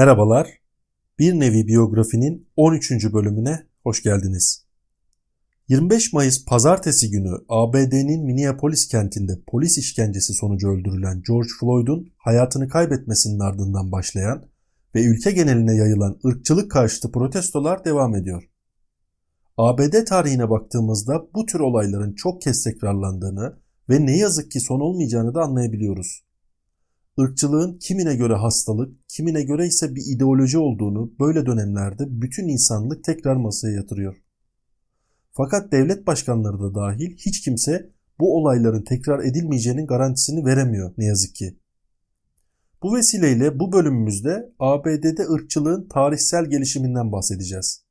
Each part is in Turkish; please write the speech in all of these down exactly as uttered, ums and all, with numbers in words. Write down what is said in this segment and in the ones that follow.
Merhabalar, Bir Nevi Biyografi'nin on üçüncü bölümüne hoş geldiniz. yirmi beş Mayıs Pazartesi günü A B D'nin Minneapolis kentinde polis işkencesi sonucu öldürülen George Floyd'un hayatını kaybetmesinin ardından başlayan ve ülke geneline yayılan ırkçılık karşıtı protestolar devam ediyor. A B D tarihine baktığımızda bu tür olayların çok kez tekrarlandığını ve ne yazık ki son olmayacağını da anlayabiliyoruz. Irkçılığın kimine göre hastalık, kimine göre ise bir ideoloji olduğunu böyle dönemlerde bütün insanlık tekrar masaya yatırıyor. Fakat devlet başkanları da dahil hiç kimse bu olayların tekrar edilmeyeceğinin garantisini veremiyor ne yazık ki. Bu vesileyle bu bölümümüzde A B D'de ırkçılığın tarihsel gelişiminden bahsedeceğiz.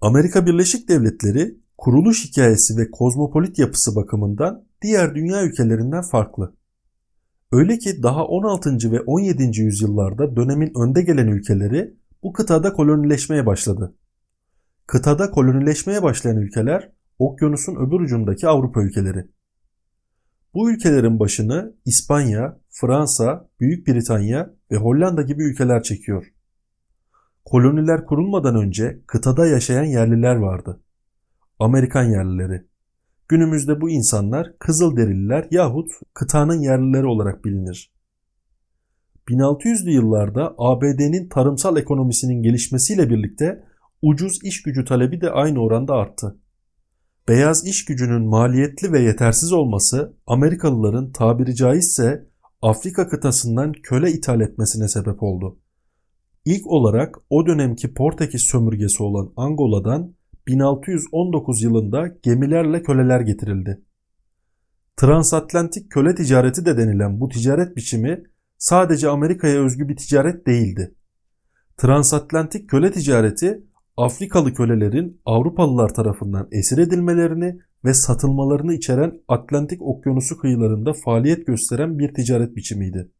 Amerika Birleşik Devletleri kuruluş hikayesi ve kozmopolit yapısı bakımından diğer dünya ülkelerinden farklı. Öyle ki daha on altıncı ve on yedinci yüzyıllarda dönemin önde gelen ülkeleri bu kıtada kolonileşmeye başladı. Kıtada kolonileşmeye başlayan ülkeler okyanusun öbür ucundaki Avrupa ülkeleri. Bu ülkelerin başını İspanya, Fransa, Büyük Britanya ve Hollanda gibi ülkeler çekiyor. Koloniler kurulmadan önce kıtada yaşayan yerliler vardı. Amerikan yerlileri. Günümüzde bu insanlar Kızılderililer yahut kıtanın yerlileri olarak bilinir. bin altı yüzlü yıllarda A B D'nin tarımsal ekonomisinin gelişmesiyle birlikte ucuz iş gücü talebi de aynı oranda arttı. Beyaz iş gücünün maliyetli ve yetersiz olması Amerikalıların tabiri caizse Afrika kıtasından köle ithal etmesine sebep oldu. İlk olarak o dönemki Portekiz sömürgesi olan Angola'dan bin altı yüz on dokuz yılında gemilerle köleler getirildi. Transatlantik köle ticareti de denilen bu ticaret biçimi sadece Amerika'ya özgü bir ticaret değildi. Transatlantik köle ticareti Afrikalı kölelerin Avrupalılar tarafından esir edilmelerini ve satılmalarını içeren Atlantik Okyanusu kıyılarında faaliyet gösteren bir ticaret biçimiydi.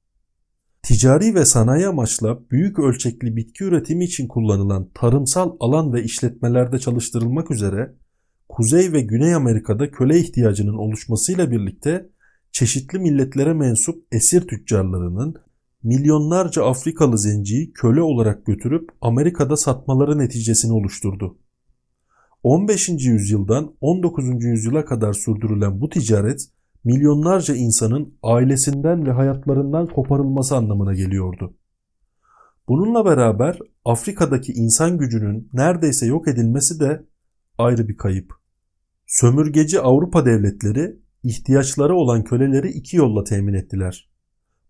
Ticari ve sanayi amaçla büyük ölçekli bitki üretimi için kullanılan tarımsal alan ve işletmelerde çalıştırılmak üzere Kuzey ve Güney Amerika'da köle ihtiyacının oluşmasıyla birlikte çeşitli milletlere mensup esir tüccarlarının milyonlarca Afrikalı zenciyi köle olarak götürüp Amerika'da satmaları neticesini oluşturdu. on beşinci yüzyıldan on dokuzuncu yüzyıla kadar sürdürülen bu ticaret, milyonlarca insanın ailesinden ve hayatlarından koparılması anlamına geliyordu. Bununla beraber Afrika'daki insan gücünün neredeyse yok edilmesi de ayrı bir kayıp. Sömürgeci Avrupa devletleri ihtiyaçları olan köleleri iki yolla temin ettiler.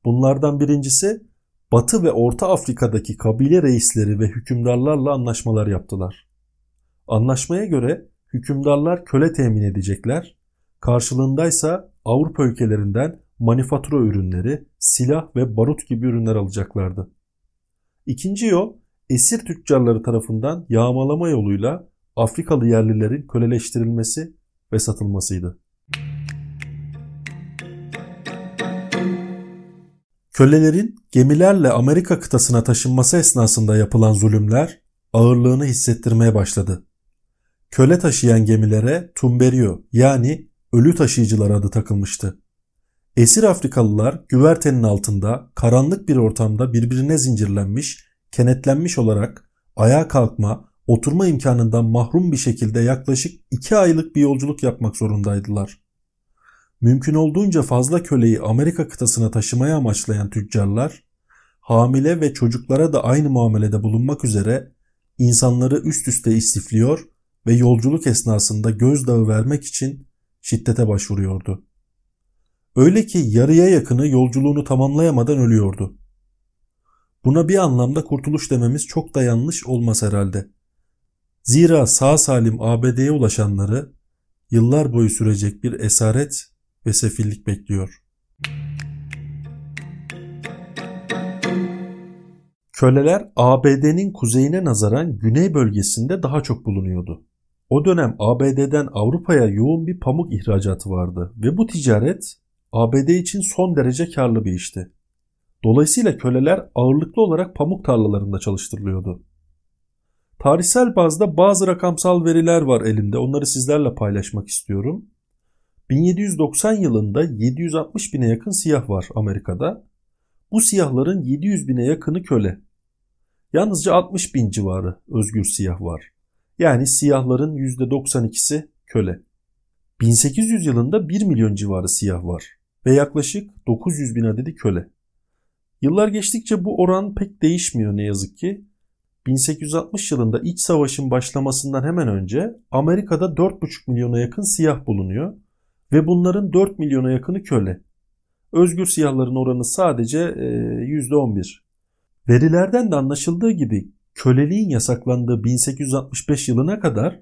Bunlardan birincisi, Batı ve Orta Afrika'daki kabile reisleri ve hükümdarlarla anlaşmalar yaptılar. Anlaşmaya göre hükümdarlar köle temin edecekler, karşılığındaysa Avrupa ülkelerinden manifatura ürünleri, silah ve barut gibi ürünler alacaklardı. İkinci yol, esir tüccarları tarafından yağmalama yoluyla Afrikalı yerlilerin köleleştirilmesi ve satılmasıydı. Kölelerin gemilerle Amerika kıtasına taşınması esnasında yapılan zulümler ağırlığını hissettirmeye başladı. Köle taşıyan gemilere tumberio yani ölü taşıyıcılar adı takılmıştı. Esir Afrikalılar güvertenin altında karanlık bir ortamda birbirine zincirlenmiş, kenetlenmiş olarak ayağa kalkma, oturma imkanından mahrum bir şekilde yaklaşık iki aylık bir yolculuk yapmak zorundaydılar. Mümkün olduğunca fazla köleyi Amerika kıtasına taşımaya amaçlayan tüccarlar, hamile ve çocuklara da aynı muamelede bulunmak üzere insanları üst üste istifliyor ve yolculuk esnasında gözdağı vermek için şiddete başvuruyordu. Öyle ki yarıya yakını yolculuğunu tamamlayamadan ölüyordu. Buna bir anlamda kurtuluş dememiz çok da yanlış olmaz herhalde. Zira sağ salim A B D'ye ulaşanları yıllar boyu sürecek bir esaret ve sefillik bekliyor. Köleler A B D'nin kuzeyine nazaran güney bölgesinde daha çok bulunuyordu. O dönem A B D'den Avrupa'ya yoğun bir pamuk ihracatı vardı ve bu ticaret A B D için son derece karlı bir işti. Dolayısıyla köleler ağırlıklı olarak pamuk tarlalarında çalıştırılıyordu. Tarihsel bazda bazı rakamsal veriler var elimde, onları sizlerle paylaşmak istiyorum. bin yedi yüz doksan yılında yedi yüz altmış bine yakın siyah var Amerika'da. Bu siyahların yedi yüz bine yakını köle. Yalnızca altmış bin civarı özgür siyah var. Yani siyahların yüzde doksan ikisi köle. bin sekiz yüz yılında bir milyon civarı siyah var ve yaklaşık dokuz yüz bin adedi köle. Yıllar geçtikçe bu oran pek değişmiyor ne yazık ki. bin sekiz yüz altmış yılında İç Savaş'ın başlamasından hemen önce Amerika'da dört buçuk milyona yakın siyah bulunuyor ve bunların dört milyona yakını köle. Özgür siyahların oranı sadece yüzde on bir. Verilerden de anlaşıldığı gibi köleliğin yasaklandığı bin sekiz yüz altmış beş yılına kadar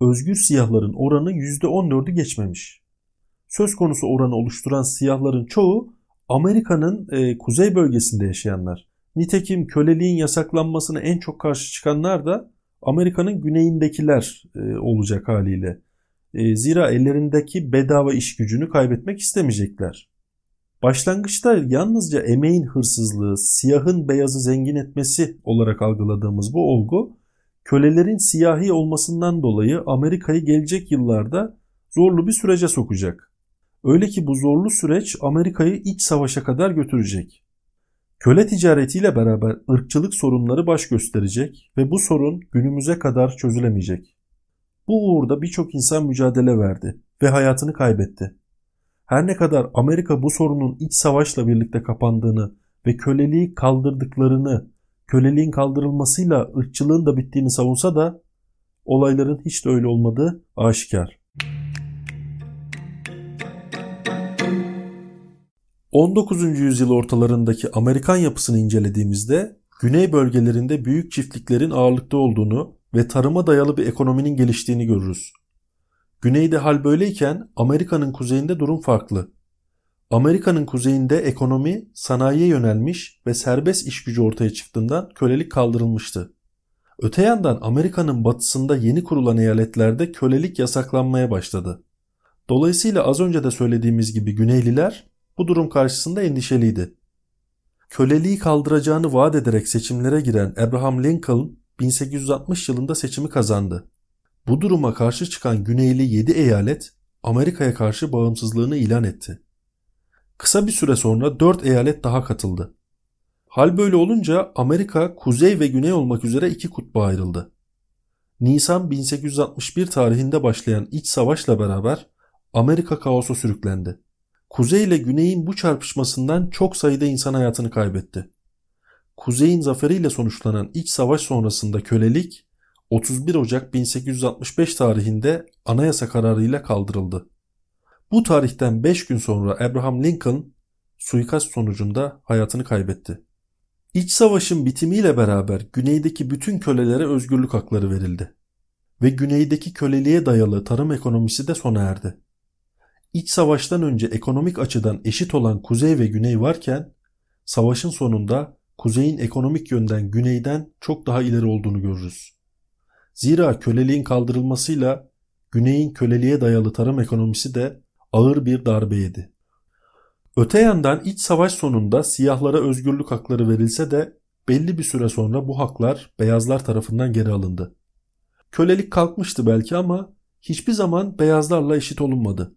özgür siyahların oranı yüzde on dördü geçmemiş. Söz konusu oranı oluşturan siyahların çoğu Amerika'nın e, kuzey bölgesinde yaşayanlar. Nitekim köleliğin yasaklanmasına en çok karşı çıkanlar da Amerika'nın güneyindekiler e, olacak haliyle. E, zira ellerindeki bedava iş gücünü kaybetmek istemeyecekler. Başlangıçta yalnızca emeğin hırsızlığı, siyahın beyazı zengin etmesi olarak algıladığımız bu olgu, kölelerin siyahi olmasından dolayı Amerika'yı gelecek yıllarda zorlu bir sürece sokacak. Öyle ki bu zorlu süreç Amerika'yı iç savaşa kadar götürecek. Köle ticaretiyle beraber ırkçılık sorunları baş gösterecek ve bu sorun günümüze kadar çözülemeyecek. Bu uğurda birçok insan mücadele verdi ve hayatını kaybetti. Her ne kadar Amerika bu sorunun iç savaşla birlikte kapandığını ve köleliği kaldırdıklarını, köleliğin kaldırılmasıyla ırkçılığın da bittiğini savunsa da olayların hiç de öyle olmadığı aşikar. on dokuzuncu yüzyıl ortalarındaki Amerikan yapısını incelediğimizde güney bölgelerinde büyük çiftliklerin ağırlıkta olduğunu ve tarıma dayalı bir ekonominin geliştiğini görürüz. Güneyde hal böyleyken Amerika'nın kuzeyinde durum farklı. Amerika'nın kuzeyinde ekonomi sanayiye yönelmiş ve serbest iş gücü ortaya çıktığından kölelik kaldırılmıştı. Öte yandan Amerika'nın batısında yeni kurulan eyaletlerde kölelik yasaklanmaya başladı. Dolayısıyla az önce de söylediğimiz gibi Güneyliler bu durum karşısında endişeliydi. Köleliği kaldıracağını vaat ederek seçimlere giren Abraham Lincoln bin sekiz yüz altmış yılında seçimi kazandı. Bu duruma karşı çıkan Güneyli yedi eyalet Amerika'ya karşı bağımsızlığını ilan etti. Kısa bir süre sonra dört eyalet daha katıldı. Hal böyle olunca Amerika kuzey ve güney olmak üzere iki kutba ayrıldı. Nisan bin sekiz yüz altmış bir tarihinde başlayan iç savaşla beraber Amerika kaosa sürüklendi. Kuzey ile güneyin bu çarpışmasından çok sayıda insan hayatını kaybetti. Kuzeyin zaferiyle sonuçlanan iç savaş sonrasında kölelik otuz bir Ocak bin sekiz yüz altmış beş tarihinde anayasa kararıyla kaldırıldı. Bu tarihten beş gün sonra Abraham Lincoln suikast sonucunda hayatını kaybetti. İç savaşın bitimiyle beraber güneydeki bütün kölelere özgürlük hakları verildi ve güneydeki köleliğe dayalı tarım ekonomisi de sona erdi. İç savaştan önce ekonomik açıdan eşit olan kuzey ve güney varken savaşın sonunda kuzeyin ekonomik yönden güneyden çok daha ileri olduğunu görürüz. Zira köleliğin kaldırılmasıyla güneyin köleliğe dayalı tarım ekonomisi de ağır bir darbe yedi. Öte yandan iç savaş sonunda siyahlara özgürlük hakları verilse de belli bir süre sonra bu haklar beyazlar tarafından geri alındı. Kölelik kalkmıştı belki ama hiçbir zaman beyazlarla eşit olunmadı.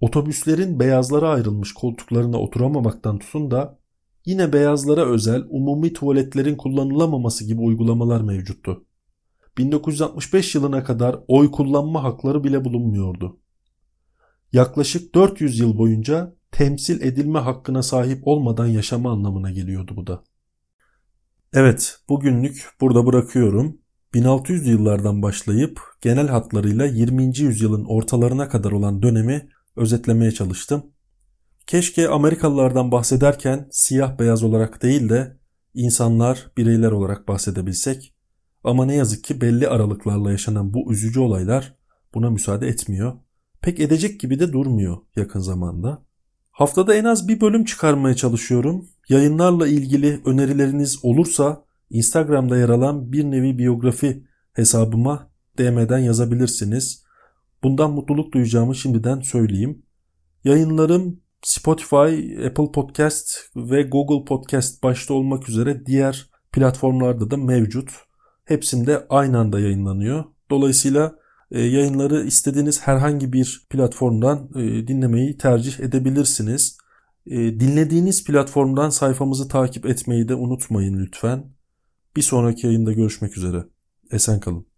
Otobüslerin beyazlara ayrılmış koltuklarına oturamamaktan tutun da yine beyazlara özel umumi tuvaletlerin kullanılamaması gibi uygulamalar mevcuttu. bin dokuz yüz altmış beş yılına kadar oy kullanma hakları bile bulunmuyordu. Yaklaşık dört yüz yıl boyunca temsil edilme hakkına sahip olmadan yaşama anlamına geliyordu bu da. Evet, bugünlük burada bırakıyorum. bin altı yüzlü yıllardan başlayıp genel hatlarıyla yirminci yüzyılın ortalarına kadar olan dönemi özetlemeye çalıştım. Keşke Amerikalılardan bahsederken siyah beyaz olarak değil de insanlar, bireyler olarak bahsedebilsek. Ama ne yazık ki belli aralıklarla yaşanan bu üzücü olaylar buna müsaade etmiyor. Pek edecek gibi de durmuyor yakın zamanda. Haftada en az bir bölüm çıkarmaya çalışıyorum. Yayınlarla ilgili önerileriniz olursa Instagram'da yer alan Bir Nevi Biyografi hesabıma D M'den yazabilirsiniz. Bundan mutluluk duyacağımı şimdiden söyleyeyim. Yayınlarım Spotify, Apple Podcast ve Google Podcast başta olmak üzere diğer platformlarda da mevcut. Hepsinde aynı anda yayınlanıyor. Dolayısıyla yayınları istediğiniz herhangi bir platformdan dinlemeyi tercih edebilirsiniz. Dinlediğiniz platformdan sayfamızı takip etmeyi de unutmayın lütfen. Bir sonraki yayında görüşmek üzere. Esen kalın.